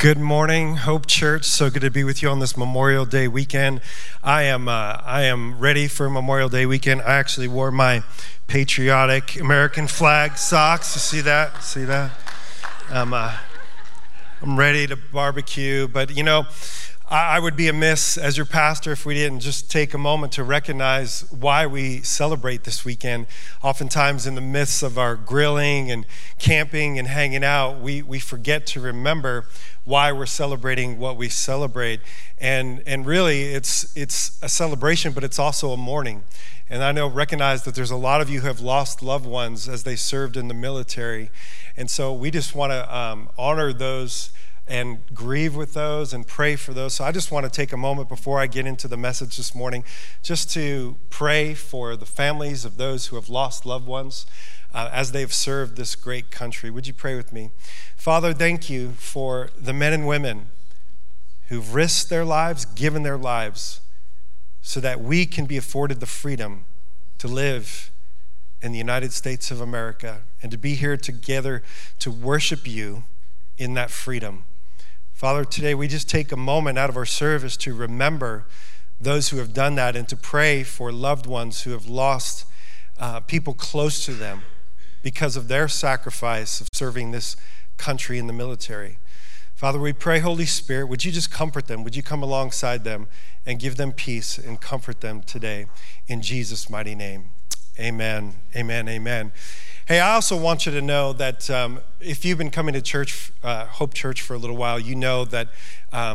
Good morning, Hope Church. So good to be with you on this Memorial Day weekend. I am ready for Memorial Day weekend. I actually wore my patriotic American flag socks. You see that? I'm ready to barbecue. But you know, I would be amiss as your pastor if we didn't just take a moment to recognize why we celebrate this weekend. Oftentimes in the midst of our grilling and camping and hanging out, we forget to remember why we're celebrating what we celebrate. And really, it's a celebration, but it's also a mourning. And I know, recognize that there's a lot of you who have lost loved ones as they served in the military. And so we just want to honor those and grieve with those and pray for those. So I just want to take a moment before I get into the message this morning just to pray for the families of those who have lost loved ones as they've served this great country. Would you pray with me? Father, thank you for the men and women who've risked their lives, given their lives, so that we can be afforded the freedom to live in the United States of America and to be here together to worship you in that freedom. Father, today we just take a moment out of our service to remember those who have done that and to pray for loved ones who have lost people close to them because of their sacrifice of serving this country in the military. Father, we pray, Holy Spirit, would you just comfort them? Would you come alongside them and give them peace and comfort them today in Jesus' mighty name? Amen, amen, amen. Hey, I also want you to know that if you've been coming to church, Hope Church, for a little while, you know that I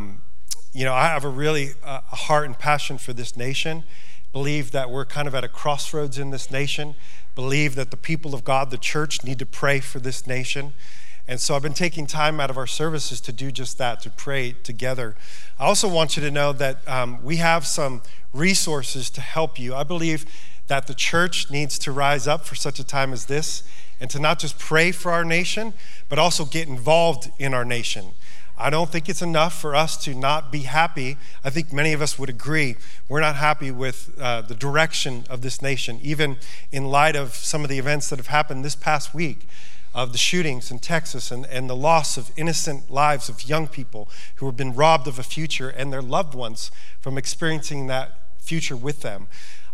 have a really heart and passion for this nation. Believe that we're kind of at a crossroads in this nation. Believe that the people of God, the church, need to pray for this nation. And so I've been taking time out of our services to do just that, to pray together. I also want you to know that we have some resources to help you. I believe that the church needs to rise up for such a time as this and to not just pray for our nation, but also get involved in our nation. I don't think it's enough for us to not be happy. I think many of us would agree we're not happy with the direction of this nation, even in light of some of the events that have happened this past week, of the shootings in Texas and the loss of innocent lives of young people who have been robbed of a future and their loved ones from experiencing that future with them.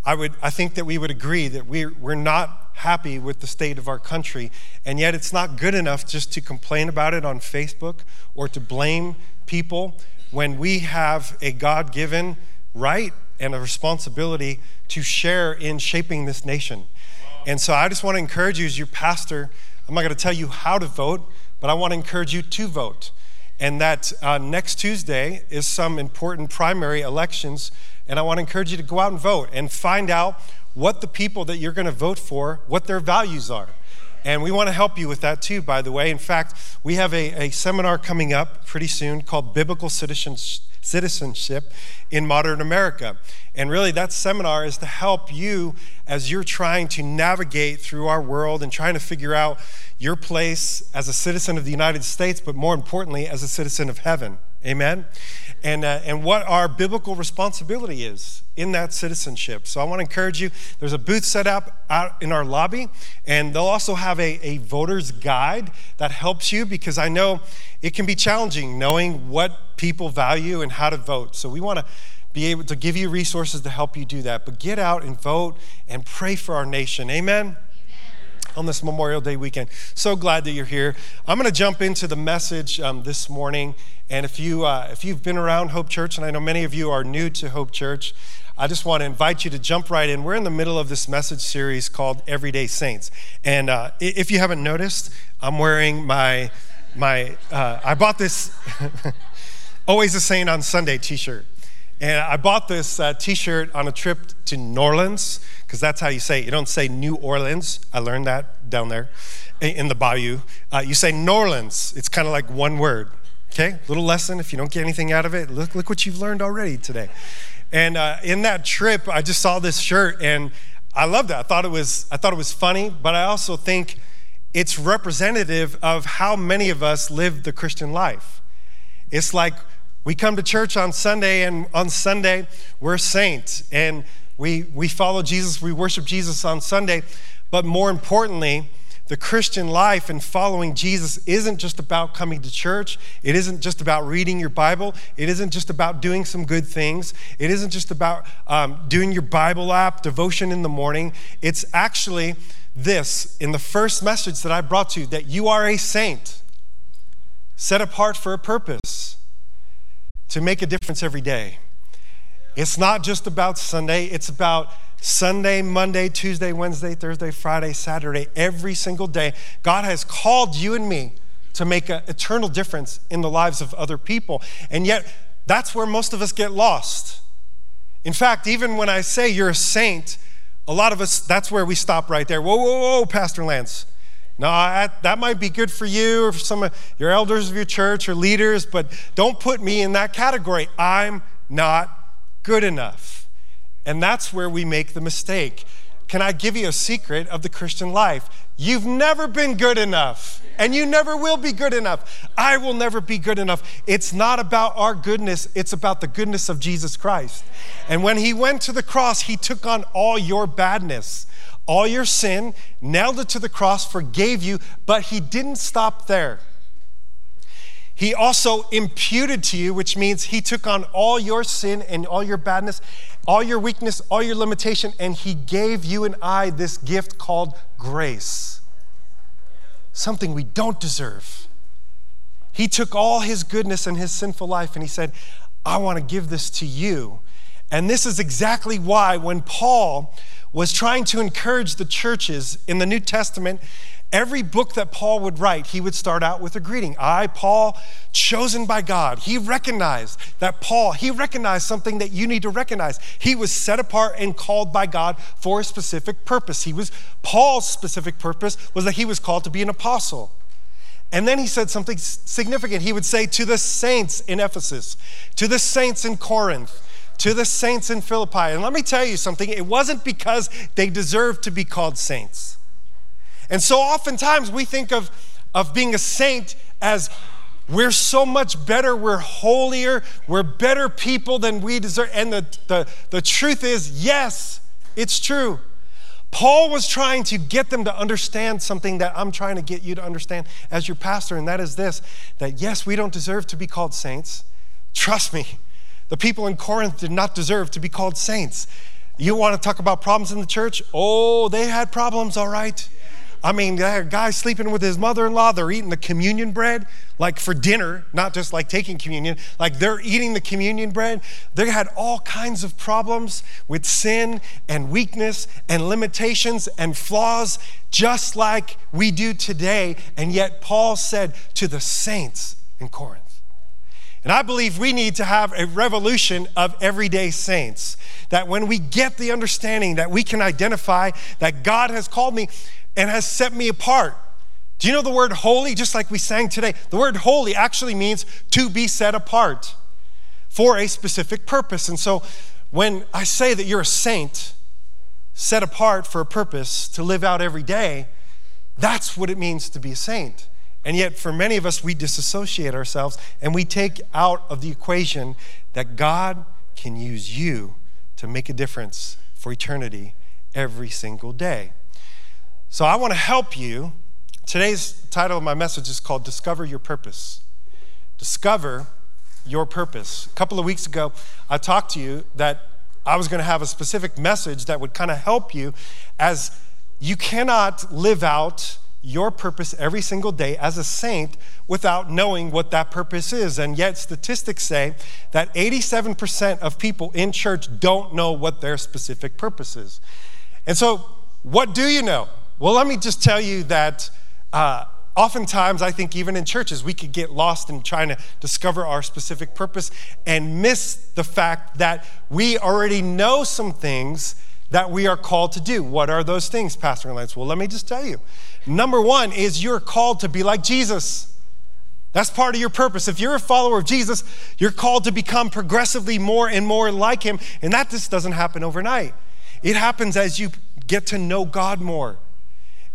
I think that we would agree that we're not happy with the state of our country, and yet it's not good enough just to complain about it on Facebook or to blame people when we have a God-given right and a responsibility to share in shaping this nation. And so I just want to encourage you as your pastor. I'm not going to tell you how to vote, but I want to encourage you to vote. And that next Tuesday is some important primary elections, and I want to encourage you to go out and vote and find out what the people that you're going to vote for, what their values are. And we want to help you with that too, by the way. In fact, we have a seminar coming up pretty soon called Biblical Citizenship in Modern America. And really that seminar is to help you as you're trying to navigate through our world and trying to figure out your place as a citizen of the United States, but more importantly, as a citizen of heaven. Amen? And what our biblical responsibility is in that citizenship. So I want to encourage you, there's a booth set up out in our lobby, and they'll also have a voter's guide that helps you, because I know it can be challenging knowing what people value and how to vote. So we want to be able to give you resources to help you do that. But get out and vote and pray for our nation. Amen? On this Memorial Day weekend. So glad that you're here. I'm going to jump into the message this morning. And if you've been around Hope Church, and I know many of you are new to Hope Church, I just want to invite you to jump right in. We're in the middle of this message series called Everyday Saints. And if you haven't noticed, I'm wearing my I bought this Always a Saint on Sunday t-shirt. And I bought this t-shirt on a trip to New Orleans, because that's how you say it. You don't say New Orleans. I learned that down there in the bayou. You say New Orleans. It's kind of like one word, okay? Little lesson. If you don't get anything out of it, look what you've learned already today. And in that trip, I just saw this shirt, and I loved it. I thought it was funny, but I also think it's representative of how many of us live the Christian life. It's like, we come to church on Sunday, and on Sunday, we're saints, and we follow Jesus, we worship Jesus on Sunday. But more importantly, The Christian life and following Jesus isn't just about coming to church. It isn't just about reading your Bible. It isn't just about doing some good things. It isn't just about doing your Bible app, devotion in the morning. It's actually this, in the first message that I brought to you, that you are a saint, set apart for a purpose, to make a difference every day. It's not just about Sunday. It's about Sunday, Monday, Tuesday, Wednesday, Thursday, Friday, Saturday, every single day. God has called you and me to make an eternal difference in the lives of other people. And yet, that's where most of us get lost. In fact, even when I say you're a saint, a lot of us, that's where we stop right there. Whoa, whoa, whoa, Pastor Lance. No, that might be good for you or for some of your elders of your church or leaders, but don't put me in that category. I'm not good enough. And that's where we make the mistake. Can I give you a secret of the Christian life? You've never been good enough, and you never will be good enough. I will never be good enough. It's not about our goodness. It's about the goodness of Jesus Christ. And when he went to the cross, he took on all your badness, all your sin, nailed it to the cross, forgave you, but he didn't stop there. He also imputed to you, which means he took on all your sin and all your badness, all your weakness, all your limitation, and he gave you and I this gift called grace, something we don't deserve. He took all his goodness and his sinful life, and he said, I want to give this to you. And this is exactly why when Paul was trying to encourage the churches in the New Testament, every book that Paul would write, he would start out with a greeting. I, Paul, chosen by God. He recognized something that you need to recognize. He was set apart and called by God for a specific purpose. Paul's specific purpose was that he was called to be an apostle. And then he said something significant. He would say to the saints in Ephesus, to the saints in Corinth, to the saints in Philippi. And let me tell you something. It wasn't because they deserved to be called saints. And so oftentimes we think of being a saint as we're so much better, we're holier, we're better people than we deserve. And the truth is, yes, it's true. Paul was trying to get them to understand something that I'm trying to get you to understand as your pastor, and that is this, that yes, we don't deserve to be called saints. Trust me, the people in Corinth did not deserve to be called saints. You want to talk about problems in the church? Oh, they had problems, all right. I mean, that guy's sleeping with his mother-in-law. They're eating the communion bread, like for dinner, not just like taking communion. Like they're eating the communion bread. They had all kinds of problems with sin and weakness and limitations and flaws, just like we do today. And yet Paul said to the saints in Corinth. And I believe we need to have a revolution of everyday saints, that when we get the understanding that we can identify that God has called me and has set me apart. Do you know the word holy? Just like we sang today, the word holy actually means to be set apart for a specific purpose. And so when I say that you're a saint, set apart for a purpose to live out every day, that's what it means to be a saint. And yet for many of us, we disassociate ourselves and we take out of the equation that God can use you to make a difference for eternity every single day. So I want to help you. Today's title of my message is called Discover Your Purpose. Discover your purpose. A couple of weeks ago, I talked to you that I was going to have a specific message that would kind of help you, as you cannot live out your purpose every single day as a saint without knowing what that purpose is. And yet statistics say that 87% of people in church don't know what their specific purpose is. And so what do you know? Well, let me just tell you that oftentimes, I think even in churches, we could get lost in trying to discover our specific purpose and miss the fact that we already know some things that we are called to do. What are those things, Pastor Lance? Well, let me just tell you. Number one is you're called to be like Jesus. That's part of your purpose. If you're a follower of Jesus, you're called to become progressively more and more like him. And that just doesn't happen overnight. It happens as you get to know God more.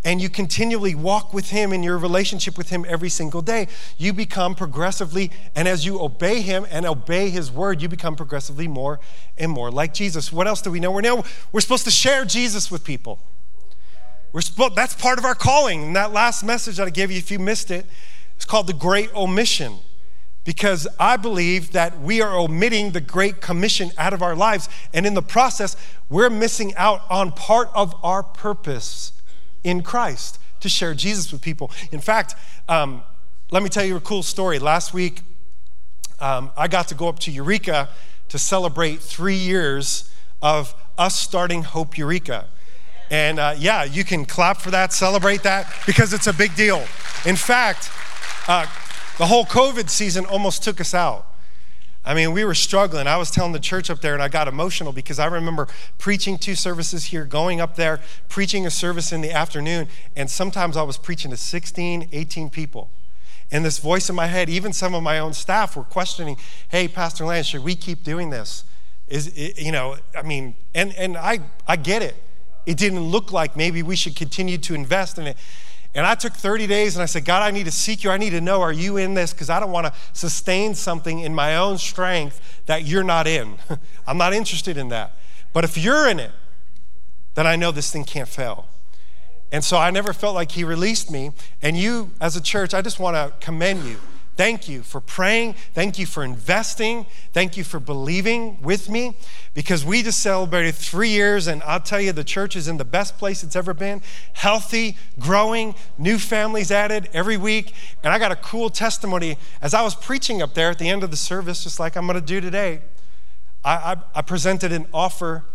And you continually walk with him in your relationship with him every single day. You become progressively, and as you obey him and obey his word, you become progressively more and more like Jesus. What else do we know? We're supposed to share Jesus with people. That's part of our calling. And that last message that I gave you, if you missed it, it's called the Great Omission, because I believe that we are omitting the Great Commission out of our lives. And in the process, we're missing out on part of our purpose in Christ to share Jesus with people. In fact, let me tell you a cool story. Last week, I got to go up to Eureka to celebrate 3 years of us starting Hope Eureka. And yeah, you can clap for that, celebrate that, because it's a big deal. In fact, the whole COVID season almost took us out. I mean, we were struggling. I was telling the church up there, and I got emotional because I remember preaching 2 services here, going up there, preaching a service in the afternoon, and sometimes I was preaching to 16, 18 people. And this voice in my head, even some of my own staff were questioning, hey, Pastor Lance, should we keep doing this? I get it. It didn't look like maybe we should continue to invest in it. And I took 30 days and I said, God, I need to seek you. I need to know, are you in this? Because I don't want to sustain something in my own strength that you're not in. I'm not interested in that. But if you're in it, then I know this thing can't fail. And so I never felt like he released me. And you, as a church, I just want to commend you. Thank you for praying. Thank you for investing. Thank you for believing with me, because we just celebrated 3 years, and I'll tell you, the church is in the best place it's ever been. Healthy, growing, new families added every week. And I got a cool testimony. As I was preaching up there at the end of the service, just like I'm gonna do today, I presented an offer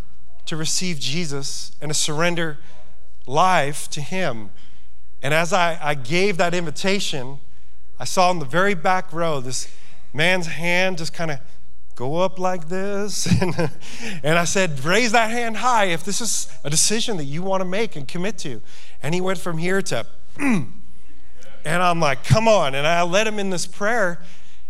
to receive Jesus and to surrender life to him. And as I gave that invitation, I saw in the very back row this man's hand just kind of go up like this. And I said, raise that hand high if this is a decision that you want to make and commit to. And he went from here to, and I'm like, come on. And I led him in this prayer.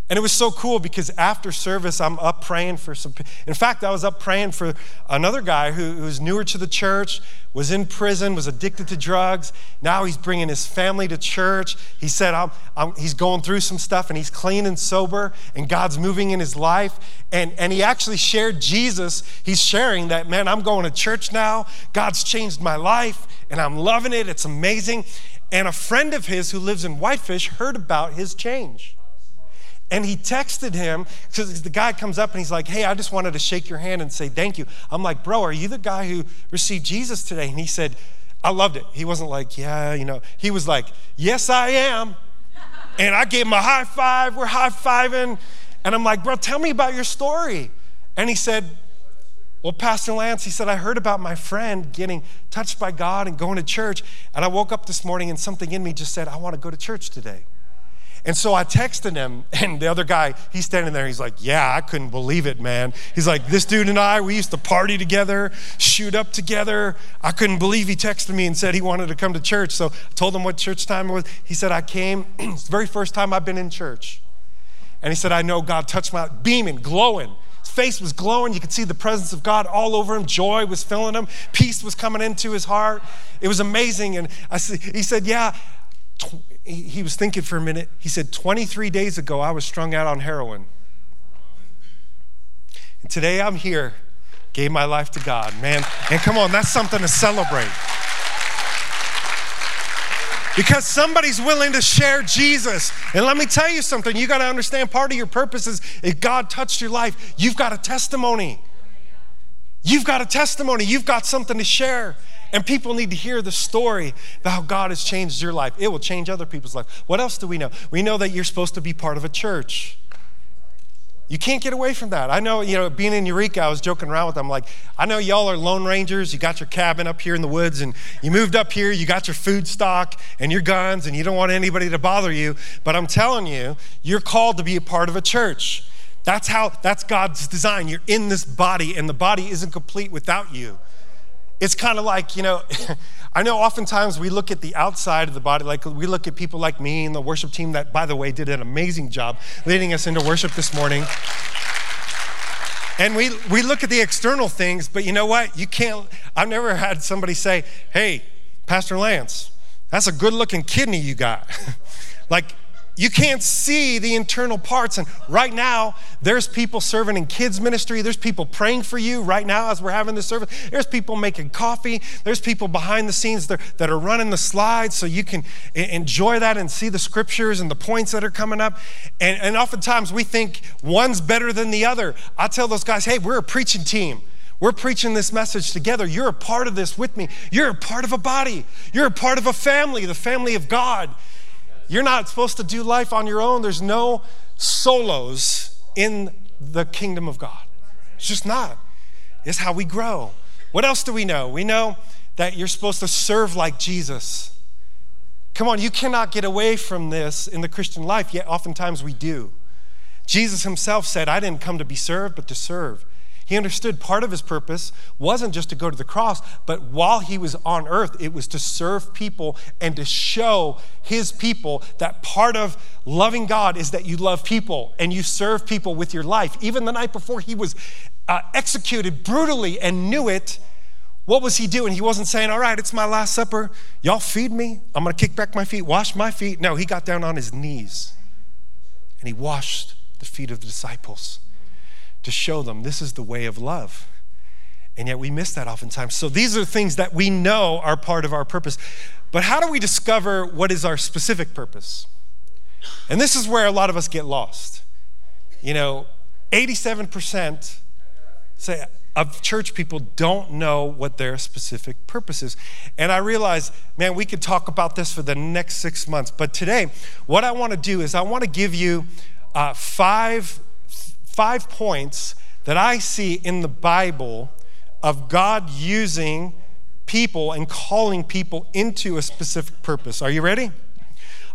And it was so cool because after service, I'm up praying for some. In fact, I was up praying for another guy who's newer to the church, was in prison, was addicted to drugs. Now he's bringing his family to church. He said he's going through some stuff, and he's clean and sober, and God's moving in his life. And he actually shared Jesus. He's sharing that, man, I'm going to church now. God's changed my life, and I'm loving it. It's amazing. And a friend of his who lives in Whitefish heard about his change. And he texted him, because the guy comes up and he's like, hey, I just wanted to shake your hand and say thank you. I'm like, bro, are you the guy who received Jesus today? And he said, I loved it. He wasn't like, yeah, you know. He was like, yes, I am. And I gave him a high five. We're high fiving. And I'm like, bro, tell me about your story. And he said, well, Pastor Lance, he said, I heard about my friend getting touched by God and going to church. And I woke up this morning and something in me just said, I want to go to church today. And so I texted him, and the other guy, he's standing there, he's like, yeah, I couldn't believe it, man. He's like, this dude and I, we used to party together, shoot up together. I couldn't believe he texted me and said he wanted to come to church. So I told him what church time it was. He said, I came. It's the very first time I've been in church. And he said, I know God touched my, beaming, glowing. His face was glowing. You could see the presence of God all over him. Joy was filling him. Peace was coming into his heart. It was amazing. And he said, yeah. He was thinking for a minute. He said, 23 days ago, I was strung out on heroin. And today I'm here, gave my life to God, man. And come on, that's something to celebrate. Because somebody's willing to share Jesus. And let me tell you something. You got to understand, part of your purpose is if God touched your life, you've got a testimony. You've got a testimony. You've got something to share. And people need to hear the story about how God has changed your life. It will change other people's life. What else do we know? We know that you're supposed to be part of a church. You can't get away from that. I know, being in Eureka, I was joking around with them. Like, I know y'all are Lone Rangers. You got your cabin up here in the woods, and you moved up here. You got your food stock and your guns, and you don't want anybody to bother you. But I'm telling you, you're called to be a part of a church. That's God's design. You're in this body, and the body isn't complete without you. It's kind of like, I know oftentimes we look at the outside of the body, like we look at people like me and the worship team that, by the way, did an amazing job leading us into worship this morning. And we look at the external things, but you know what? I've never had somebody say, hey, Pastor Lance, that's a good-looking kidney you got. Like, You can't see the internal parts. And right now, there's people serving in kids ministry. There's people praying for you right now as we're having this service. There's people making coffee. There's people behind the scenes that are running the slides so you can enjoy that and see the scriptures and the points that are coming up. And oftentimes we think one's better than the other. I tell those guys, hey, we're a preaching team. We're preaching this message together. You're a part of this with me. You're a part of a body. You're a part of a family, the family of God. You're not supposed to do life on your own. There's no solos in the kingdom of God. It's just not. It's how we grow. What else do we know? We know that you're supposed to serve like Jesus. Come on, you cannot get away from this in the Christian life, yet oftentimes we do. Jesus himself said, I didn't come to be served, but to serve. He understood part of his purpose wasn't just to go to the cross, but while he was on earth, it was to serve people and to show his people that part of loving God is that you love people and you serve people with your life. Even the night before he was executed brutally and knew it, what was he doing? He wasn't saying, all right, it's my last supper. Y'all feed me. I'm going to kick back my feet, wash my feet. No, he got down on his knees and he washed the feet of the disciples to show them this is the way of love. And yet we miss that oftentimes. So these are things that we know are part of our purpose. But how do we discover what is our specific purpose? And this is where a lot of us get lost. You know, 87% say of church people don't know what their specific purpose is. And I realize, man, we could talk about this for the next 6 months. But today, what I want to do is I want to give you five points that I see in the Bible of God using people and calling people into a specific purpose. Are you ready?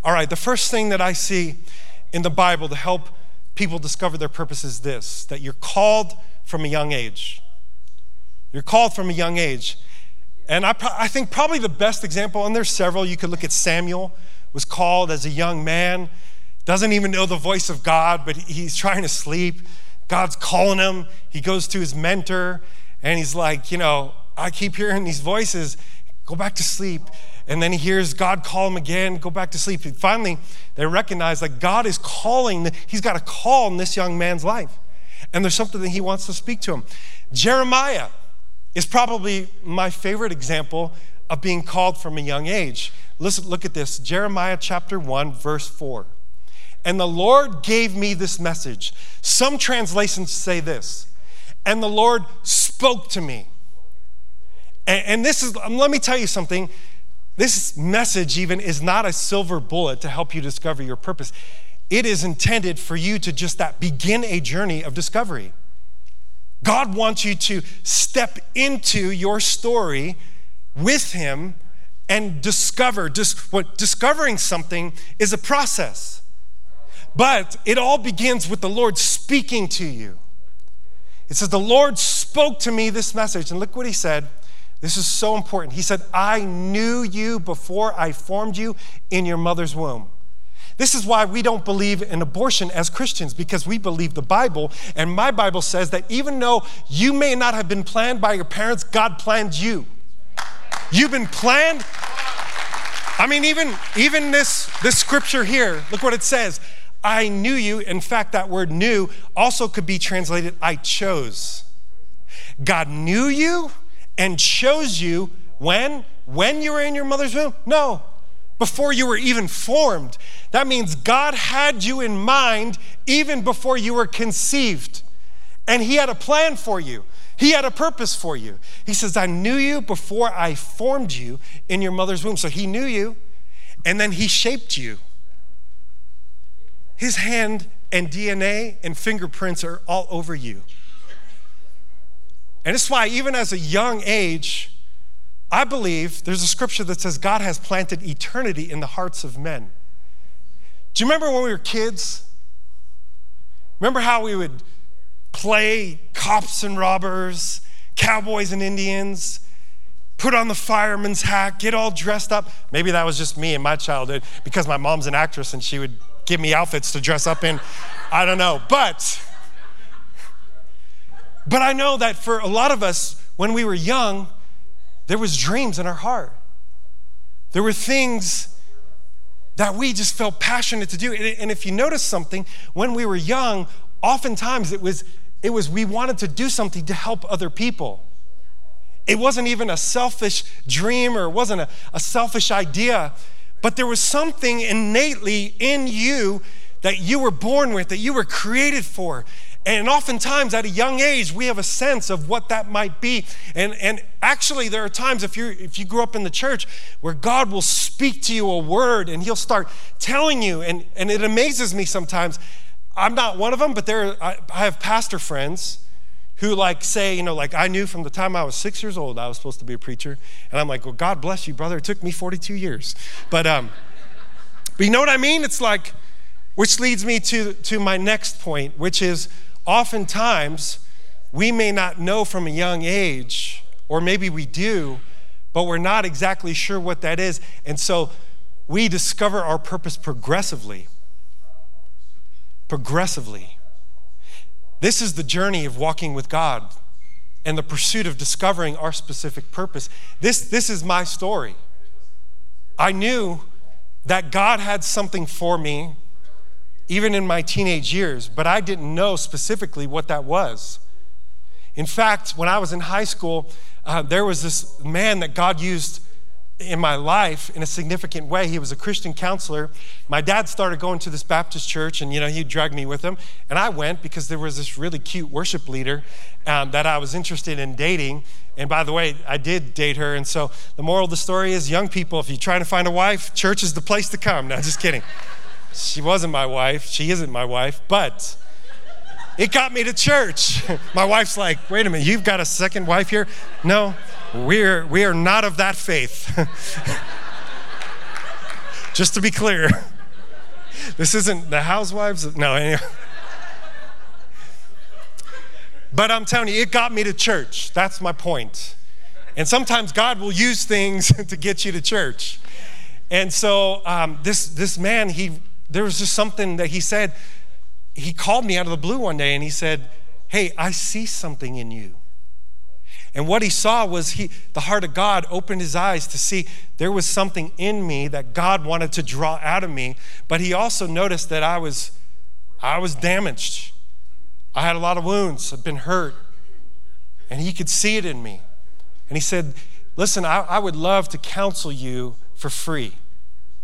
All right, the first thing that I see in the Bible to help people discover their purpose is this, that you're called from a young age. You're called from a young age. And I think probably the best example, and there's several, you could look at Samuel, was called as a young man. Doesn't even know the voice of God, but he's trying to sleep. God's calling him. He goes to his mentor, and he's like, you know, I keep hearing these voices. Go back to sleep. And then he hears God call him again. Go back to sleep. And finally, they recognize that God is calling. He's got a call in this young man's life, and there's something that he wants to speak to him. Jeremiah is probably my favorite example of being called from a young age. Listen, look at this. Jeremiah chapter 1, verse 4. And the Lord gave me this message. Some translations say this. And the Lord spoke to me. And this is, let me tell you something. This message even is not a silver bullet to help you discover your purpose. It is intended for you to just that begin a journey of discovery. God wants you to step into your story with him and discover. Discovering something is a process. But it all begins with the Lord speaking to you. It says, the Lord spoke to me this message. And look what he said. This is so important. He said, I knew you before I formed you in your mother's womb. This is why we don't believe in abortion as Christians, because we believe the Bible. And my Bible says that even though you may not have been planned by your parents, God planned you. You've been planned. I mean, even this scripture here, look what it says. I knew you. In fact, that word knew also could be translated, I chose. God knew you and chose you when? When you were in your mother's womb? No, before you were even formed. That means God had you in mind even before you were conceived. And he had a plan for you. He had a purpose for you. He says, I knew you before I formed you in your mother's womb. So he knew you, and then he shaped you. His hand and DNA and fingerprints are all over you. And it's why even as a young age, I believe there's a scripture that says God has planted eternity in the hearts of men. Do you remember when we were kids? Remember how we would play cops and robbers, cowboys and Indians? Put on the fireman's hat, get all dressed up. Maybe that was just me in my childhood because my mom's an actress and she would give me outfits to dress up in. I don't know. But I know that for a lot of us, when we were young, there was dreams in our heart. There were things that we just felt passionate to do. And if you notice something, when we were young, oftentimes it was we wanted to do something to help other people. It wasn't even a selfish dream, or it wasn't a selfish idea, but there was something innately in you that you were born with, that you were created for. And oftentimes at a young age, we have a sense of what that might be. And actually there are times, if you grew up in the church, where God will speak to you a word and he'll start telling you. And it amazes me sometimes. I'm not one of them, but I have pastor friends who say, I knew from the time I was 6 years old, I was supposed to be a preacher. And I'm like, well, God bless you, brother. It took me 42 years. But you know what I mean? It's like, which leads me to my next point, which is, oftentimes, we may not know from a young age, or maybe we do, but we're not exactly sure what that is. And so we discover our purpose progressively. Progressively. This is the journey of walking with God and the pursuit of discovering our specific purpose. This is my story. I knew that God had something for me even in my teenage years, but I didn't know specifically what that was. In fact, when I was in high school, there was this man that God used in my life in a significant way. He was a Christian counselor. My dad started going to this Baptist church, and he'd drag me with him. And I went because there was this really cute worship leader that I was interested in dating. And by the way, I did date her. And so the moral of the story is, young people, if you're trying to find a wife, church is the place to come. No, just kidding. She wasn't my wife. She isn't my wife, but it got me to church. My wife's like, wait a minute, you've got a second wife here? No, we are not of that faith. Just to be clear, this isn't the housewives. No, anyway. But I'm telling you, it got me to church. That's my point. And sometimes God will use things to get you to church. And so this man, there was just something that he said. He called me out of the blue one day and he said, hey, I see something in you. And what he saw was the heart of God opened his eyes to see there was something in me that God wanted to draw out of me. But he also noticed that I was damaged. I had a lot of wounds. I'd been hurt. And he could see it in me. And he said, listen, I would love to counsel you for free,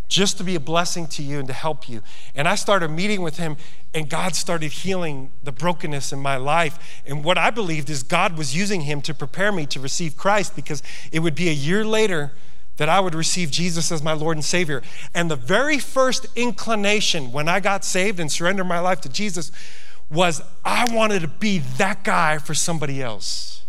just to be a blessing to you and to help you. And I started meeting with him, and God started healing the brokenness in my life. And what I believed is God was using him to prepare me to receive Christ, because it would be a year later that I would receive Jesus as my Lord and Savior. And the very first inclination when I got saved and surrendered my life to Jesus was, I wanted to be that guy for somebody else.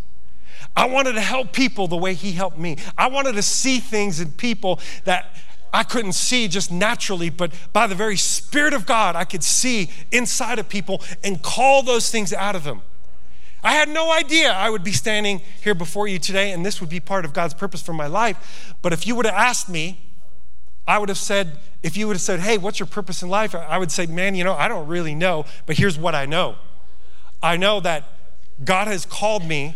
I wanted to help people the way he helped me. I wanted to see things in people that I couldn't see just naturally, but by the very Spirit of God, I could see inside of people and call those things out of them. I had no idea I would be standing here before you today, and this would be part of God's purpose for my life. But if you would have asked me, I would have said, if you would have said, hey, what's your purpose in life? I would say, man, I don't really know, but here's what I know. I know that God has called me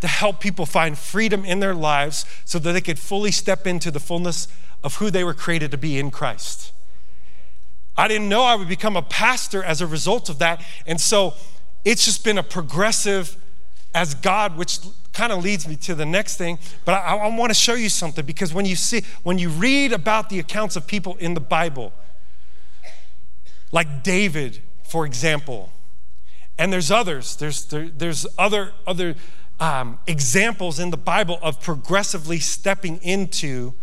to help people find freedom in their lives so that they could fully step into the fullness of who they were created to be in Christ. I didn't know I would become a pastor as a result of that. And so it's just been a progressive as God, which kind of leads me to the next thing. But I want to show you something, because when you read about the accounts of people in the Bible, like David, for example, and there's others, there's other examples in the Bible of progressively stepping into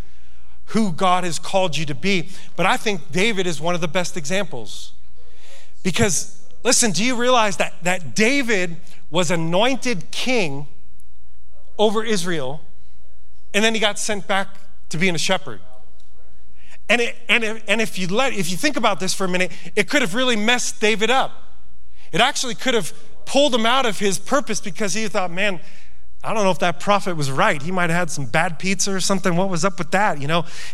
who God has called you to be. But I think David is one of the best examples. Because, listen, do you realize that David was anointed king over Israel, and then he got sent back to being a shepherd? And if you think about this for a minute, it could have really messed David up. It actually could have pulled him out of his purpose, because he thought, man, I don't know if that prophet was right. He might have had some bad pizza or something. What was up with that?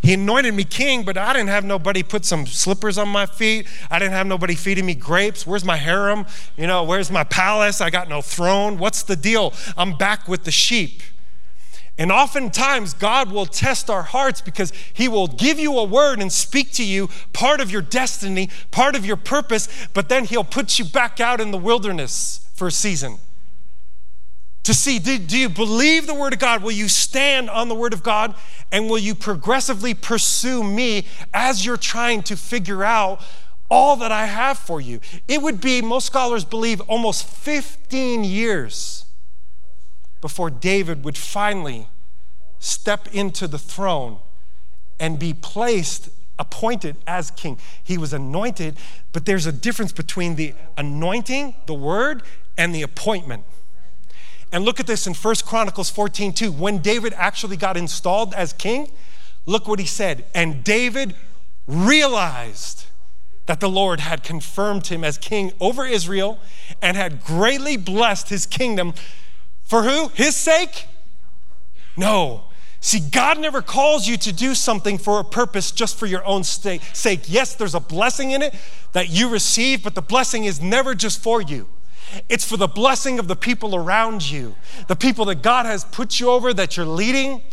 He anointed me king, but I didn't have nobody put some slippers on my feet. I didn't have nobody feeding me grapes. Where's my harem? Where's my palace? I got no throne. What's the deal? I'm back with the sheep. And oftentimes, God will test our hearts because he will give you a word and speak to you part of your destiny, part of your purpose, but then he'll put you back out in the wilderness for a season to see, do you believe the word of God? Will you stand on the word of God? And will you progressively pursue me as you're trying to figure out all that I have for you? It would be, most scholars believe, almost 15 years before David would finally step into the throne and be placed, appointed as king. He was anointed, but there's a difference between the anointing, the word, and the appointment. And look at this in 1 Chronicles 14:2. When David actually got installed as king, look what he said. And David realized that the Lord had confirmed him as king over Israel and had greatly blessed his kingdom. For who? His sake? No. See, God never calls you to do something for a purpose just for your own sake. Yes, there's a blessing in it that you receive, but the blessing is never just for you. It's for the blessing of the people around you, the people that God has put you over, that you're leading.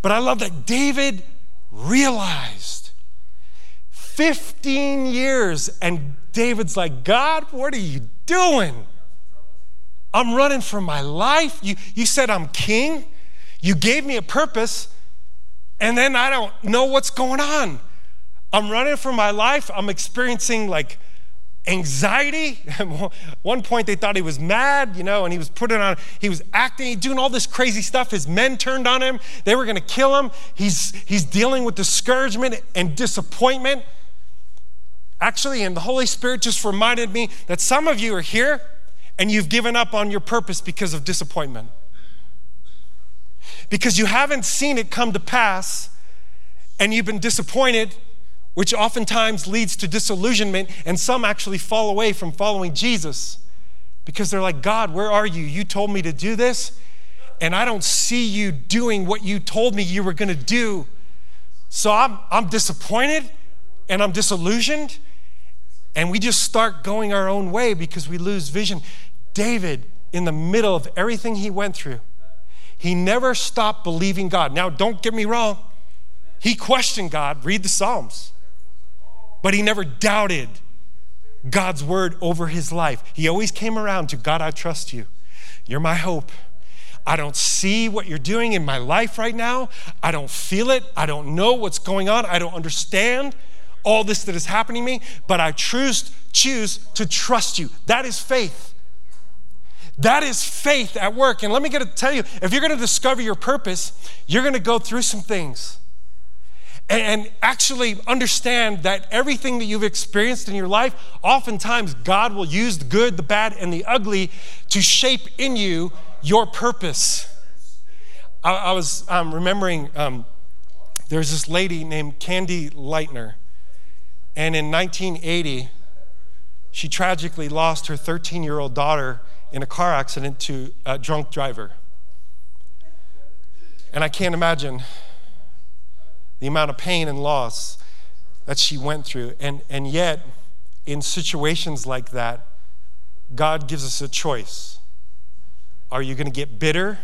But I love that David realized 15 years, and David's like, God, what are you doing? I'm running for my life. You said I'm king. You gave me a purpose, and then I don't know what's going on. I'm running for my life. I'm experiencing like anxiety. At one point, they thought he was mad, and he was doing all this crazy stuff. His men turned on him. They were going to kill him. He's dealing with discouragement and disappointment. Actually, and the Holy Spirit just reminded me that some of you are here and you've given up on your purpose because of disappointment. Because you haven't seen it come to pass, and you've been disappointed, which oftentimes leads to disillusionment, and some actually fall away from following Jesus because they're like, God, where are you? You told me to do this, and I don't see you doing what you told me you were gonna do. So I'm disappointed, and I'm disillusioned, and we just start going our own way because we lose vision. David, in the middle of everything he went through, he never stopped believing God. Now, don't get me wrong. He questioned God. Read the Psalms. But he never doubted God's word over his life. He always came around to, God, I trust you. You're my hope. I don't see what you're doing in my life right now. I don't feel it. I don't know what's going on. I don't understand all this that is happening to me, but I choose to trust you. That is faith. That is faith at work. And let me tell you, if you're gonna discover your purpose, you're gonna go through some things and actually understand that everything that you've experienced in your life, oftentimes God will use the good, the bad, and the ugly to shape in you your purpose. I was remembering there's this lady named Candy Lightner. And in 1980, she tragically lost her 13-year-old daughter in a car accident to a drunk driver. And I can't imagine the amount of pain and loss that she went through. And yet, in situations like that, God gives us a choice. Are you gonna get bitter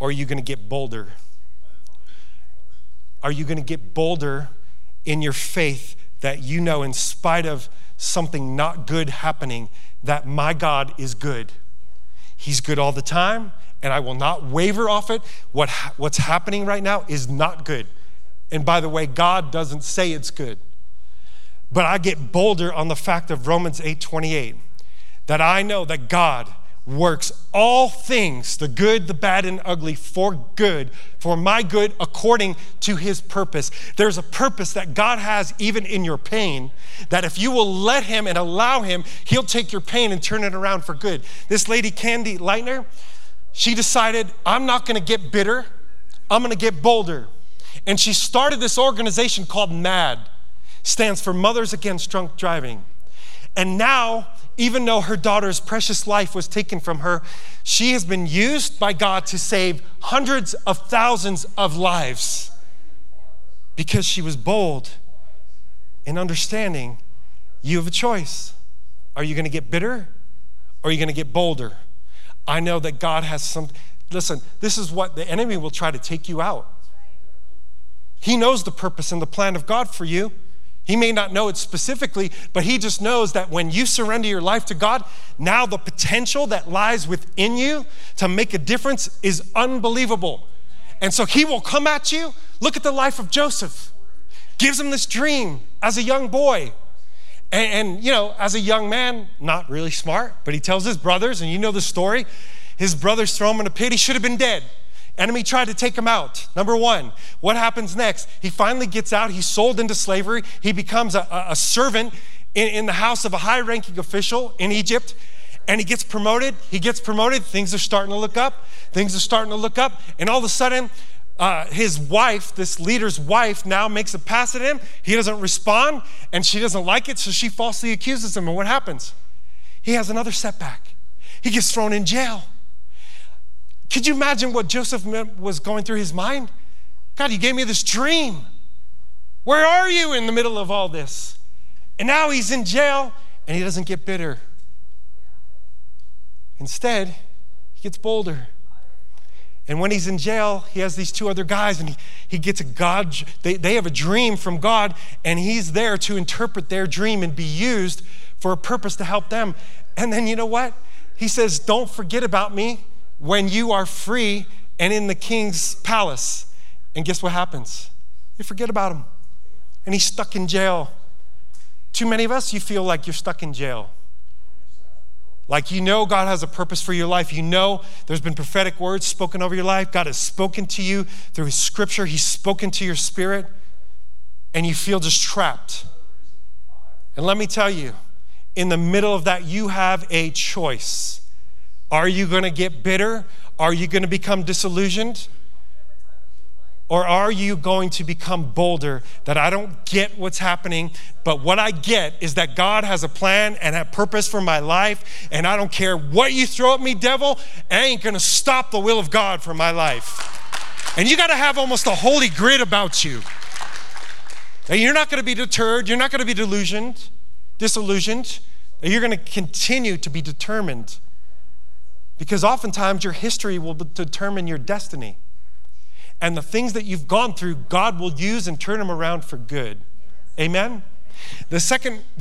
or are you gonna get bolder? Are you gonna get bolder in your faith that you know, in spite of something not good happening, that my God is good. He's good all the time, and I will not waver off it. What's happening right now is not good. And by the way, God doesn't say it's good. But I get bolder on the fact of Romans 8:28, that I know that God works all things, the good, the bad, and ugly, for good, for my good, according to his purpose. There's a purpose that God has even in your pain, that if you will let him and allow him, he'll take your pain and turn it around for good. This lady, Candy Lightner, she decided, I'm not gonna get bitter, I'm gonna get bolder. And she started this organization called MAD, stands for Mothers Against Drunk Driving. And now, even though her daughter's precious life was taken from her, she has been used by God to save hundreds of thousands of lives because she was bold in understanding you have a choice. Are you gonna get bitter or are you gonna get bolder? I know that God has some, Listen, this is what the enemy will try to take you out. He knows the purpose and the plan of God for you. He may not know it specifically, but he just knows that when you surrender your life to God, now the potential that lies within you to make a difference is unbelievable. And so he will come at you. Look at the life of Joseph. Gives him this dream as a young boy. And you know, as a young man, not really smart, but he tells his brothers, and you know the story, his brothers throw him in a pit. He should have been dead. Enemy tried to take him out. Number one, what happens next? He finally gets out. He's sold into slavery. He becomes a servant in the house of a high-ranking official in Egypt, and he gets promoted. Things are starting to look up. And all of a sudden, his wife, this leader's wife, now makes a pass at him. He doesn't respond, and she doesn't like it, so she falsely accuses him. And what happens? He has another setback. He gets thrown in jail. Could you imagine what Joseph was going through his mind? God, you gave me this dream. Where are you in the middle of all this? And now he's in jail, and he doesn't get bitter. Instead, he gets bolder. And when he's in jail, he has these two other guys, and he gets a God. They have a dream from God, and he's there to interpret their dream and be used for a purpose to help them. And then you know what? He says, don't forget about me when you are free and in the king's palace. And guess what happens? You forget about him. And he's stuck in jail. Too many of us, you feel like you're stuck in jail. Like you know God has a purpose for your life. You know there's been prophetic words spoken over your life. God has spoken to you through his scripture. He's spoken to your spirit. And you feel just trapped. And let me tell you, in the middle of that, you have a choice. Are you going to get bitter? Are you going to become disillusioned? Or are you going to become bolder, that I don't get what's happening, but what I get is that God has a plan and a purpose for my life, and I don't care what you throw at me, devil, I ain't going to stop the will of God for my life. And you got to have almost a holy grit about you. And you're not going to be deterred. You're not going to be disillusioned. You're going to continue to be determined. Because oftentimes your history will determine your destiny. And the things that you've gone through, God will use and turn them around for good. Yes. Amen? The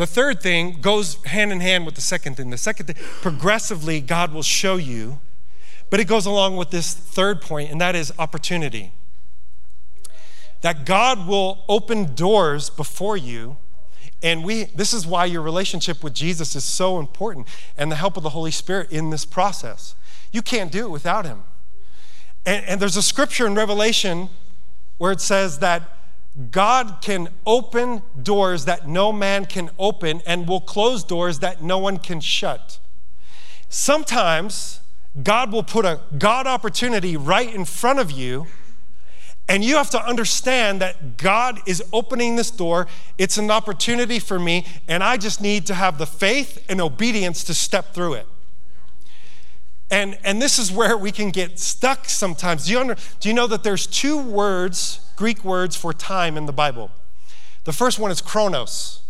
third thing goes hand in hand with the second thing. The second thing, progressively God will show you, but it goes along with this third point, and that is opportunity. That God will open doors before you, and this is why your relationship with Jesus is so important, and the help of the Holy Spirit in this process. You can't do it without him. And there's a scripture in Revelation where it says that God can open doors that no man can open and will close doors that no one can shut. Sometimes God will put a God opportunity right in front of you, and you have to understand that God is opening this door. It's an opportunity for me, and I just need to have the faith and obedience to step through it. And this is where we can get stuck sometimes. Do you know that there's two words, Greek words for time in the Bible? The first one is chronos,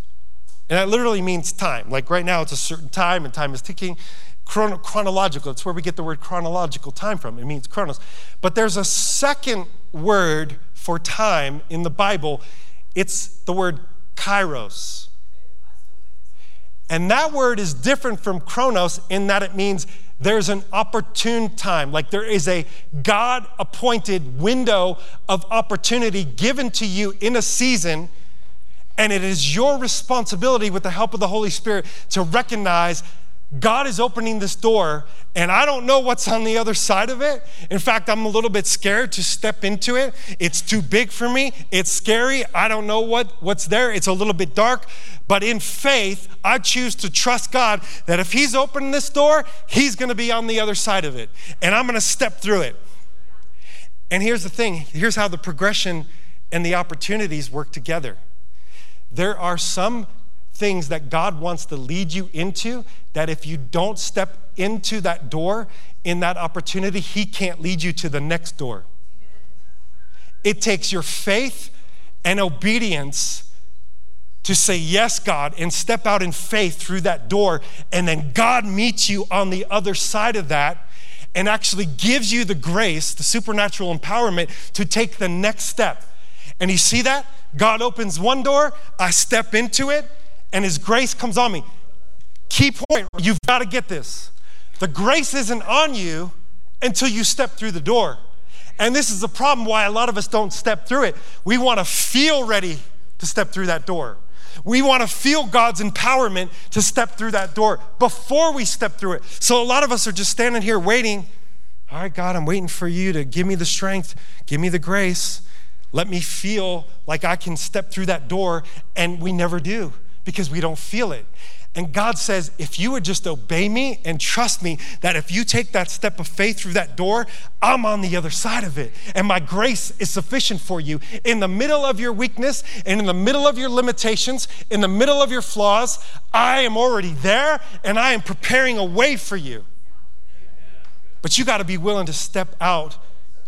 and that literally means time. Like right now, it's a certain time, and time is ticking. Chronological, it's where we get the word chronological time from. It means chronos. But there's a second word for time in the Bible. It's the word kairos. And that word is different from chronos in that it means there's an opportune time. Like there is a God-appointed window of opportunity given to you in a season, and it is your responsibility with the help of the Holy Spirit to recognize God is opening this door, and I don't know what's on the other side of it. In fact, I'm a little bit scared to step into it. It's too big for me. It's scary. I don't know what's there. It's a little bit dark. But in faith, I choose to trust God that if he's opening this door, he's going to be on the other side of it, and I'm going to step through it. And here's the thing. Here's how the progression and the opportunities work together. There are some things that God wants to lead you into, that if you don't step into that door, in that opportunity, he can't lead you to the next door. It takes your faith and obedience to say, yes, God, and step out in faith through that door, and then God meets you on the other side of that, and actually gives you the grace, the supernatural empowerment to take the next step. And you see that? God opens one door, I step into it, and his grace comes on me. Key point, you've got to get this. The grace isn't on you until you step through the door. And this is the problem why a lot of us don't step through it. We want to feel ready to step through that door. We want to feel God's empowerment to step through that door before we step through it. So a lot of us are just standing here waiting. All right, God, I'm waiting for you to give me the strength, give me the grace. Let me feel like I can step through that door, and we never do because we don't feel it. And God says, if you would just obey me and trust me, that if you take that step of faith through that door, I'm on the other side of it. And my grace is sufficient for you. In the middle of your weakness and in the middle of your limitations, in the middle of your flaws, I am already there and I am preparing a way for you. But you got to be willing to step out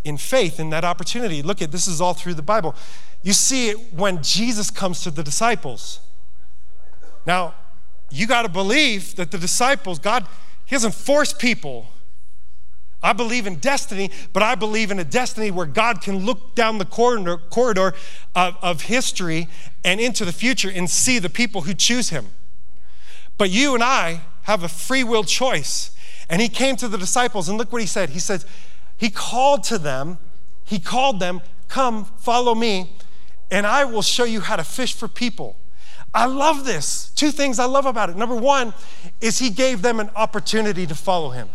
in faith in that opportunity. Look at this, is all through the Bible. You see it when Jesus comes to the disciples. Now, you got to believe that the disciples, God, he doesn't force people. I believe in destiny, but I believe in a destiny where God can look down the corridor of history and into the future and see the people who choose him. But you and I have a free will choice. And he came to the disciples and look what he said. He said, he called them, come follow me and I will show you how to fish for people. I love this. Two things I love about it. Number one is he gave them an opportunity to follow him.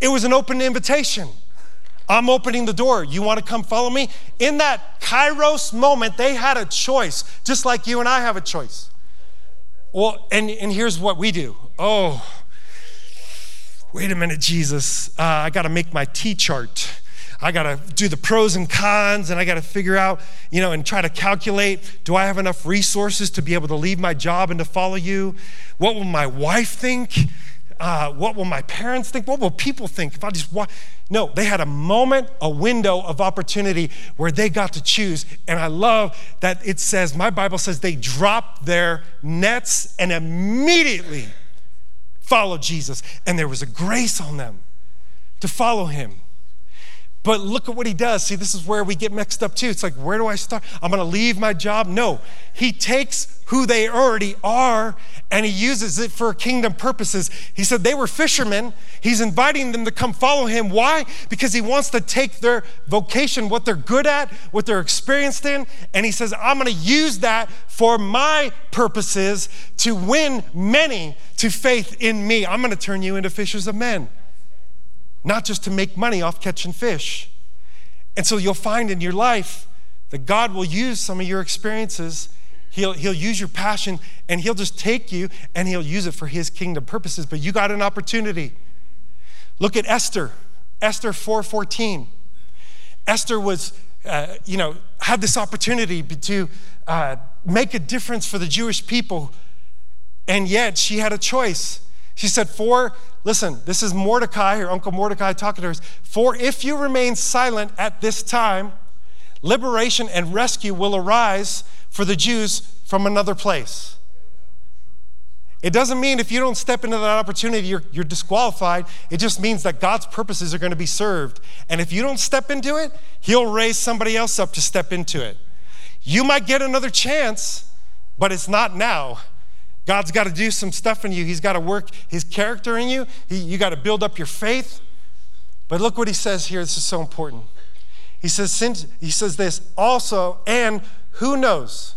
It was an open invitation. I'm opening the door. You want to come follow me? In that Kairos moment, they had a choice, just like you and I have a choice. Well, and here's what we do. Oh, wait a minute, Jesus. I got to make my T-chart. I got to do the pros and cons, and I got to figure out, and try to calculate, do I have enough resources to be able to leave my job and to follow you? What will my wife think? What will my parents think? What will people think if I just walk? No, they had a moment, a window of opportunity where they got to choose. And I love that it says, my Bible says they dropped their nets and immediately followed Jesus. And there was a grace on them to follow him. But look at what he does. See, this is where we get mixed up too. It's like, where do I start? I'm going to leave my job. No, he takes who they already are and he uses it for kingdom purposes. He said they were fishermen. He's inviting them to come follow him. Why? Because he wants to take their vocation, what they're good at, what they're experienced in. And he says, I'm going to use that for my purposes to win many to faith in me. I'm going to turn you into fishers of men. Not just to make money off catching fish. And so you'll find in your life that God will use some of your experiences. He'll use your passion and he'll just take you and he'll use it for his kingdom purposes. But you got an opportunity. Look at Esther, Esther 4:14. Esther was, had this opportunity to make a difference for the Jewish people. And yet she had a choice. She said, listen, this is Mordecai, her Uncle Mordecai talking to her. For if you remain silent at this time, liberation and rescue will arise for the Jews from another place. It doesn't mean if you don't step into that opportunity, you're disqualified. It just means that God's purposes are going to be served. And if you don't step into it, he'll raise somebody else up to step into it. You might get another chance, but it's not now. God's got to do some stuff in you. He's got to work his character in you. You got to build up your faith. But look what he says here. This is so important. He says this also, and who knows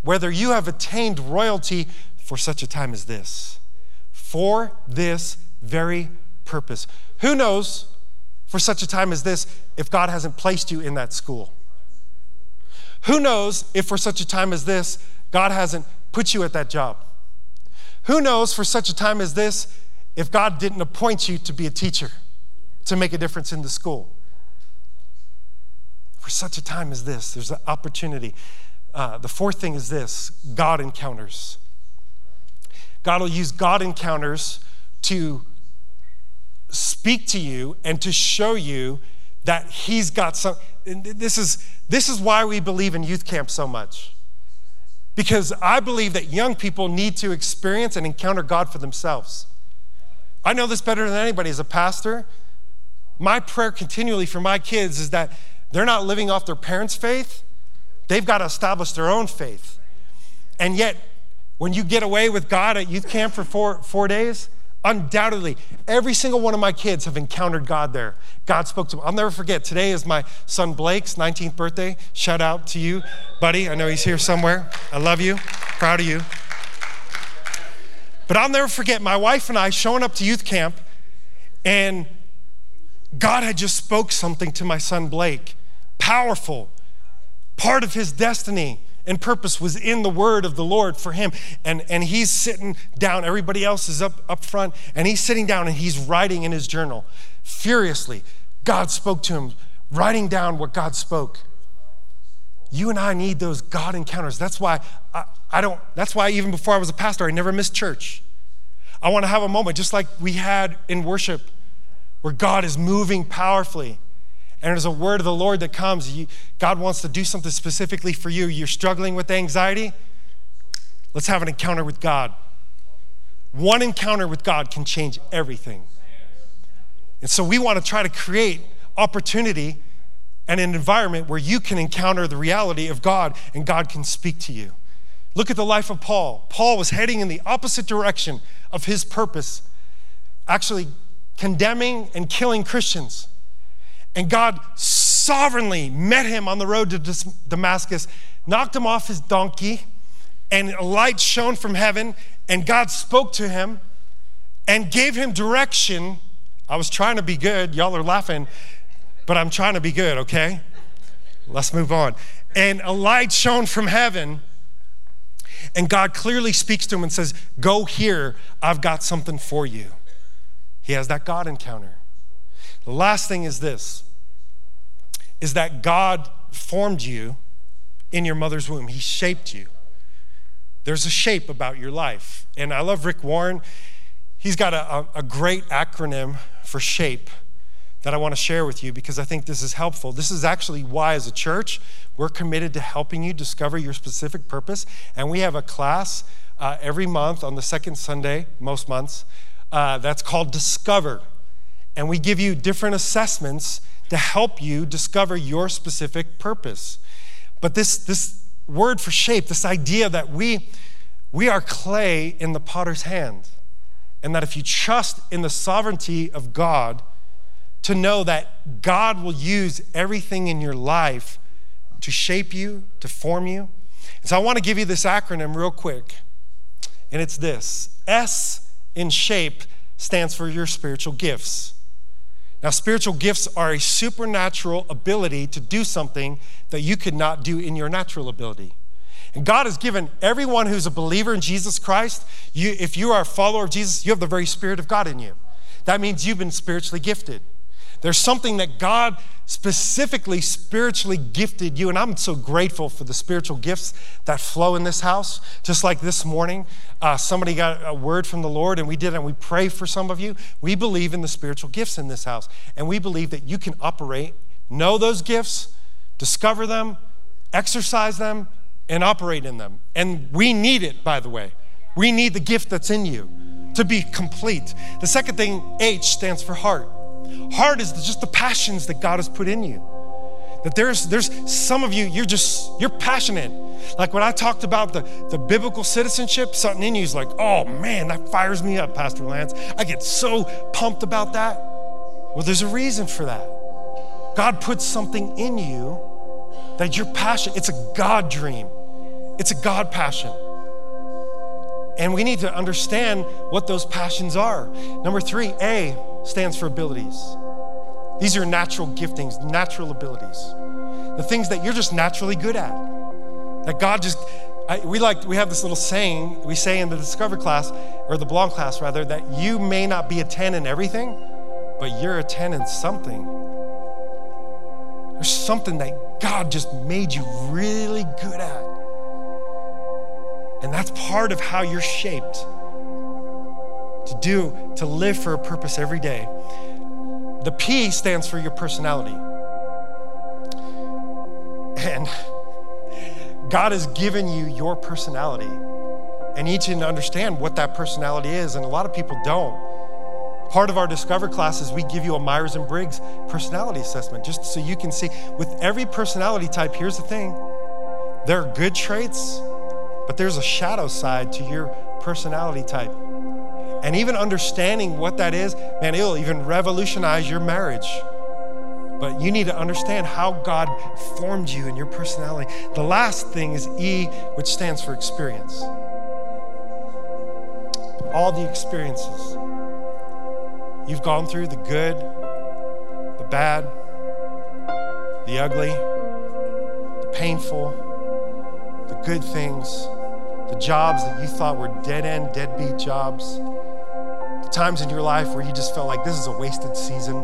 whether you have attained royalty for such a time as this, for this very purpose. Who knows for such a time as this if God hasn't placed you in that school? Who knows if for such a time as this God hasn't put you at that job? Who knows for such a time as this if God didn't appoint you to be a teacher, to make a difference in the school? For such a time as this, there's an opportunity. The fourth thing is this, God encounters. God will use God encounters to speak to you and to show you that he's got some. This is why we believe in youth camp so much. Because I believe that young people need to experience and encounter God for themselves. I know this better than anybody as a pastor, My prayer continually for my kids is that they're not living off their parents' faith. They've got to establish their own faith. And yet, when you get away with God at youth camp for four days, undoubtedly, every single one of my kids have encountered God there. God spoke to them. I'll never forget. Today is my son Blake's 19th birthday. Shout out to you, buddy. I know he's here somewhere. I love you. Proud of you. But I'll never forget my wife and I showing up to youth camp, and God had just spoke something to my son Blake. Powerful. Part of his destiny and purpose was in the word of the Lord for him. And he's sitting down. Everybody else is up front. And he's sitting down and he's writing in his journal. Furiously, God spoke to him, writing down what God spoke. You and I need those God encounters. That's why that's why even before I was a pastor, I never missed church. I want to have a moment just like we had in worship where God is moving powerfully. And there's a word of the Lord that comes. God wants to do something specifically for you. You're struggling with anxiety? Let's have an encounter with God. One encounter with God can change everything. And so we want to try to create opportunity and an environment where you can encounter the reality of God and God can speak to you. Look at the life of Paul. Paul was heading in the opposite direction of his purpose, actually condemning and killing Christians. And God sovereignly met him on the road to Damascus, knocked him off his donkey, and a light shone from heaven, and God spoke to him and gave him direction. I was trying to be good. Y'all are laughing, but I'm trying to be good, okay? Let's move on. And a light shone from heaven, and God clearly speaks to him and says, go here, I've got something for you. He has that God encounter. The last thing is this, is that God formed you in your mother's womb. He shaped you. There's a shape about your life. And I love Rick Warren. He's got a great acronym for SHAPE that I want to share with you because I think this is helpful. This is actually why, as a church, we're committed to helping you discover your specific purpose. And we have a class every month on the second Sunday, most months, that's called Discover. And we give you different assessments to help you discover your specific purpose. But this word for shape, this idea that we are clay in the potter's hand, and that if you trust in the sovereignty of God, to know that God will use everything in your life to shape you, to form you. And so I want to give you this acronym real quick, and it's this. S in shape stands for your spiritual gifts. Now, spiritual gifts are a supernatural ability to do something that you could not do in your natural ability. And God has given everyone who's a believer in Jesus Christ, if you are a follower of Jesus, you have the very Spirit of God in you. That means you've been spiritually gifted. There's something that God specifically spiritually gifted you, and I'm so grateful for the spiritual gifts that flow in this house. Just like this morning, somebody got a word from the Lord, and we pray for some of you. We believe in the spiritual gifts in this house, and we believe that you can operate, know those gifts, discover them, exercise them, and operate in them. And we need it, by the way. We need the gift that's in you to be complete. The second thing, H, stands for heart. Heart is just the passions that God has put in you. That there's some of you, you're passionate. Like when I talked about the biblical citizenship, something in you is like, oh man, that fires me up, Pastor Lance. I get so pumped about that. Well, there's a reason for that. God puts something in you that you're passionate. It's a God dream. It's a God passion. And we need to understand what those passions are. Number 3, A, stands for abilities. These are natural giftings, natural abilities. The things that you're just naturally good at. That God just, we have this little saying, we say in the Discover class, or the Belong class rather, that you may not be a 10 in everything, but you're a 10 in something. There's something that God just made you really good at. And that's part of how you're shaped to live for a purpose every day. The P stands for your personality. And God has given you your personality. And you need to understand what that personality is, and a lot of people don't. Part of our Discover class is we give you a Myers and Briggs personality assessment, just so you can see with every personality type, here's the thing, there are good traits, but there's a shadow side to your personality type. And even understanding what that is, man, it'll even revolutionize your marriage. But you need to understand how God formed you and your personality. The last thing is E, which stands for experience. All the experiences you've gone through, the good, the bad, the ugly, the painful, the good things, the jobs that you thought were dead-end, deadbeat jobs, the times in your life where you just felt like this is a wasted season.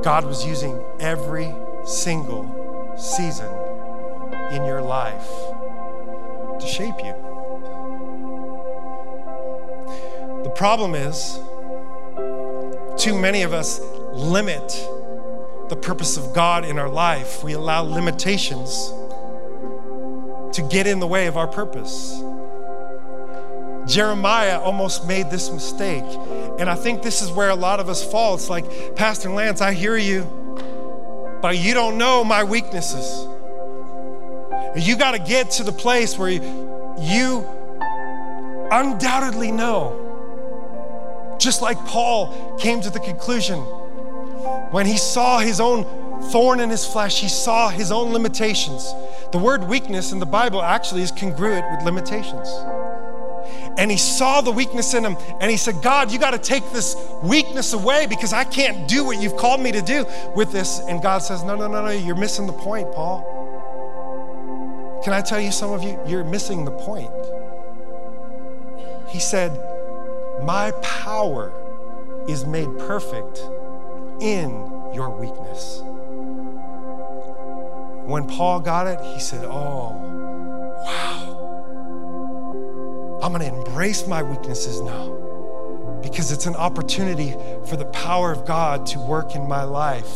God was using every single season in your life to shape you. The problem is, too many of us limit the purpose of God in our life. We allow limitations to get in the way of our purpose. Jeremiah almost made this mistake. And I think this is where a lot of us fall. It's like, Pastor Lance, I hear you, but you don't know my weaknesses. You got to get to the place where you undoubtedly know. Just like Paul came to the conclusion, when he saw his own thorn in his flesh, he saw his own limitations. The word weakness in the Bible actually is congruent with limitations. And he saw the weakness in him and he said, God, you got to take this weakness away because I can't do what you've called me to do with this. And God says, no, you're missing the point, Paul. Can I tell you, some of you, you're missing the point. He said, my power is made perfect in your weakness. When Paul got it, he said, oh, wow. I'm going to embrace my weaknesses now because it's an opportunity for the power of God to work in my life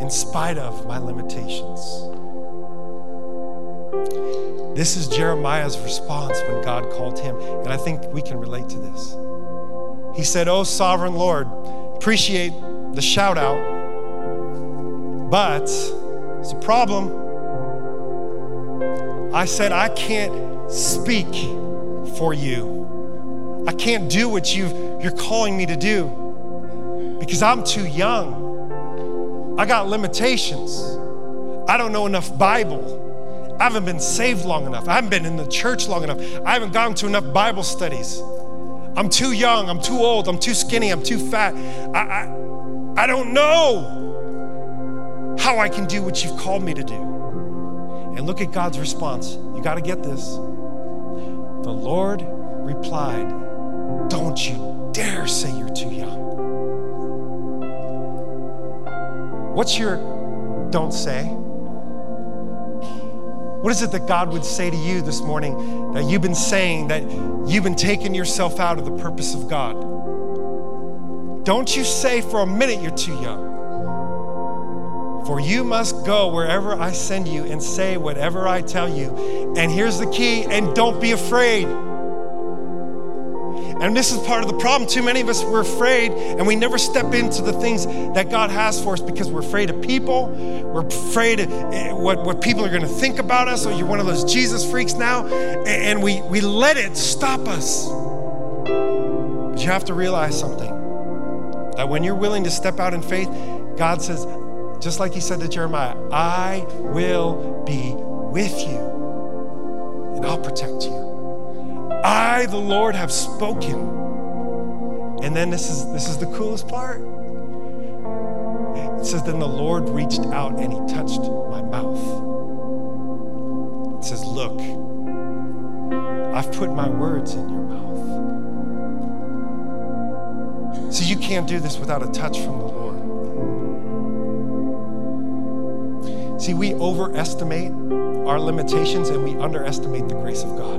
in spite of my limitations. This is Jeremiah's response when God called him, and I think we can relate to this. He said, oh, sovereign Lord, appreciate the shout out, but it's a problem. I said, I can't speak for you. I can't do what you're calling me to do because I'm too young. I got limitations. I don't know enough Bible. I haven't been saved long enough. I haven't been in the church long enough. I haven't gone to enough Bible studies. I'm too young. I'm too old. I'm too skinny. I'm too fat. I don't know how I can do what you've called me to do. And look at God's response. You got to get this. The Lord replied, don't you dare say you're too young. What's your don't say? What is it that God would say to you this morning that you've been saying, that you've been taking yourself out of the purpose of God? Don't you say for a minute you're too young. For you must go wherever I send you and say whatever I tell you. And here's the key, and don't be afraid. And this is part of the problem. Too many of us, we're afraid, and we never step into the things that God has for us because we're afraid of people. We're afraid of what people are going to think about us. Or you're one of those Jesus freaks now. And we let it stop us. But you have to realize something, that when you're willing to step out in faith, God says, just like he said to Jeremiah, I will be with you and I'll protect you. I, the Lord, have spoken. And then this is the coolest part. It says, then the Lord reached out and he touched my mouth. It says, look, I've put my words in your mouth. So you can't do this without a touch from the Lord. See, we overestimate our limitations and we underestimate the grace of God.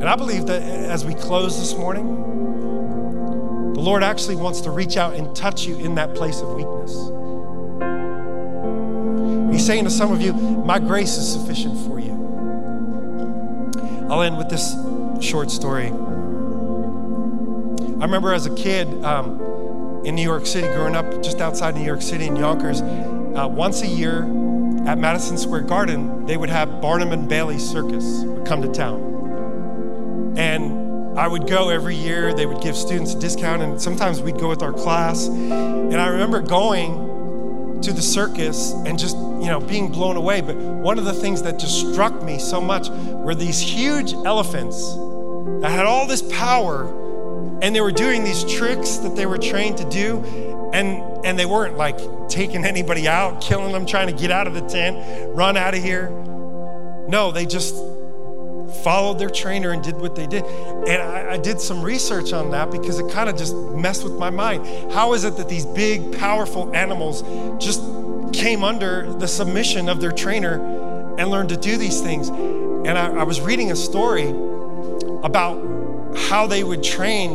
And I believe that as we close this morning, the Lord actually wants to reach out and touch you in that place of weakness. He's saying to some of you, my grace is sufficient for you. I'll end with this short story. I remember as a kid in New York City, growing up just outside New York City in Yonkers, once a year at Madison Square Garden, they would have Barnum and Bailey's Circus would come to town. And I would go every year. They would give students a discount, and sometimes we'd go with our class. And I remember going to the circus and just, you know, being blown away. But one of the things that just struck me so much were these huge elephants that had all this power, and they were doing these tricks that they were trained to do, and they weren't like taking anybody out, killing them, trying to get out of the tent, run out of here. No, they just followed their trainer and did what they did. And I did some research on that because it kind of just messed with my mind. How is it that these big, powerful animals just came under the submission of their trainer and learned to do these things? And I was reading a story about how they would train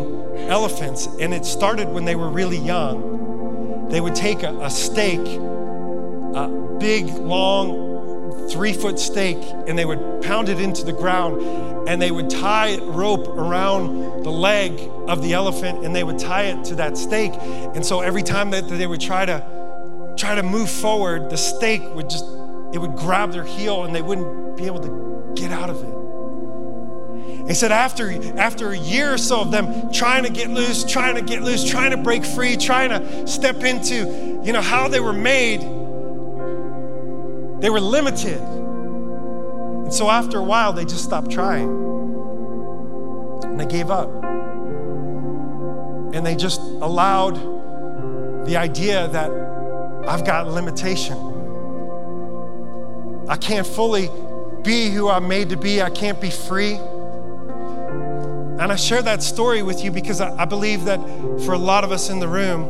elephants, and it started when they were really young. They would take a stake, a big, long, 3-foot stake, and they would pound it into the ground, and they would tie rope around the leg of the elephant, and they would tie it to that stake. And so every time that they would try to move forward, the stake would just, it would grab their heel, and they wouldn't be able to get out of it. He said after a year or so of them trying to get loose, trying to break free, trying to step into, you know, how they were made, they were limited. And so after a while, they just stopped trying. And they gave up. And they just allowed the idea that I've got limitation. I can't fully be who I'm made to be. I can't be free. And I share that story with you because I believe that for a lot of us in the room,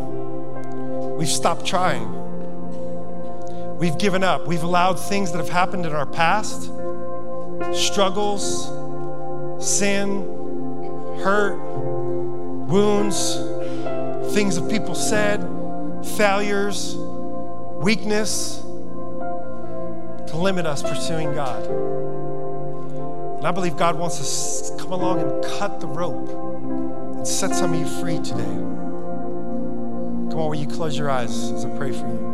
we've stopped trying. We've given up. We've allowed things that have happened in our past, struggles, sin, hurt, wounds, things that people said, failures, weakness, to limit us pursuing God. And I believe God wants us to come along and cut the rope and set some of you free today. Come on, will you close your eyes as I pray for you?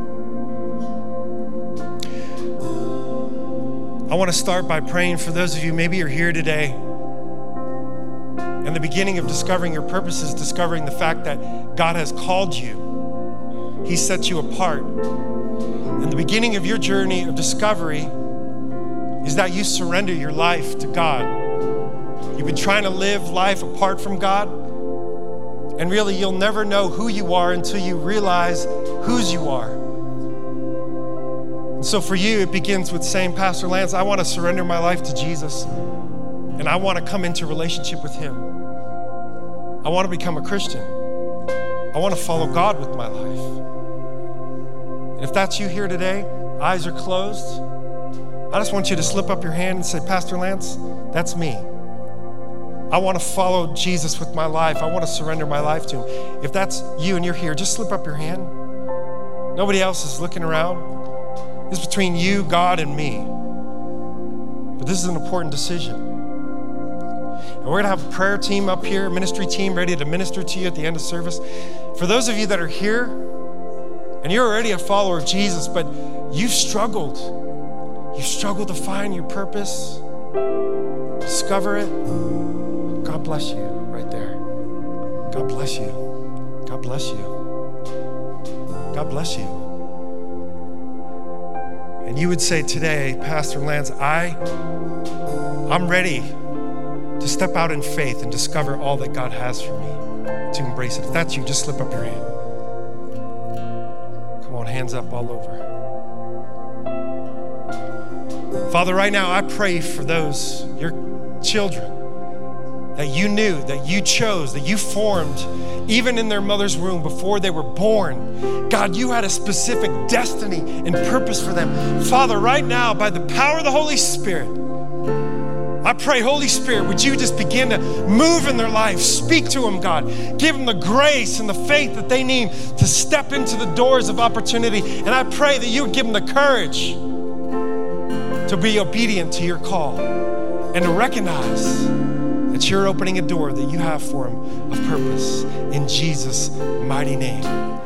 I want to start by praying for those of you, maybe you're here today, and the beginning of discovering your purpose is discovering the fact that God has called you. He set you apart. And the beginning of your journey of discovery is that you surrender your life to God. You've been trying to live life apart from God, and really you'll never know who you are until you realize whose you are. So for you, it begins with saying, Pastor Lance, I want to surrender my life to Jesus, and I want to come into relationship with him. I want to become a Christian. I want to follow God with my life. And if that's you here today, eyes are closed, I just want you to slip up your hand and say, Pastor Lance, that's me. I want to follow Jesus with my life. I want to surrender my life to him. If that's you and you're here, just slip up your hand. Nobody else is looking around. It's between you, God, and me. But this is an important decision. And we're gonna have a prayer team up here, ministry team ready to minister to you at the end of service. For those of you that are here, and you're already a follower of Jesus, but you've struggled. You've struggled to find your purpose, discover it. God bless you right there. God bless you. God bless you. God bless you. And you would say today, Pastor Lance, I'm ready to step out in faith and discover all that God has for me, to embrace it. If that's you, just slip up your hand. Come on, hands up all over. Father, right now I pray for those, your children, that you knew, that you chose, that you formed, even in their mother's womb before they were born. God, you had a specific destiny and purpose for them. Father, right now, by the power of the Holy Spirit, I pray, Holy Spirit, would you just begin to move in their life, speak to them, God. Give them the grace and the faith that they need to step into the doors of opportunity. And I pray that you would give them the courage to be obedient to your call and to recognize that you're opening a door that you have for him of purpose. In Jesus' mighty name.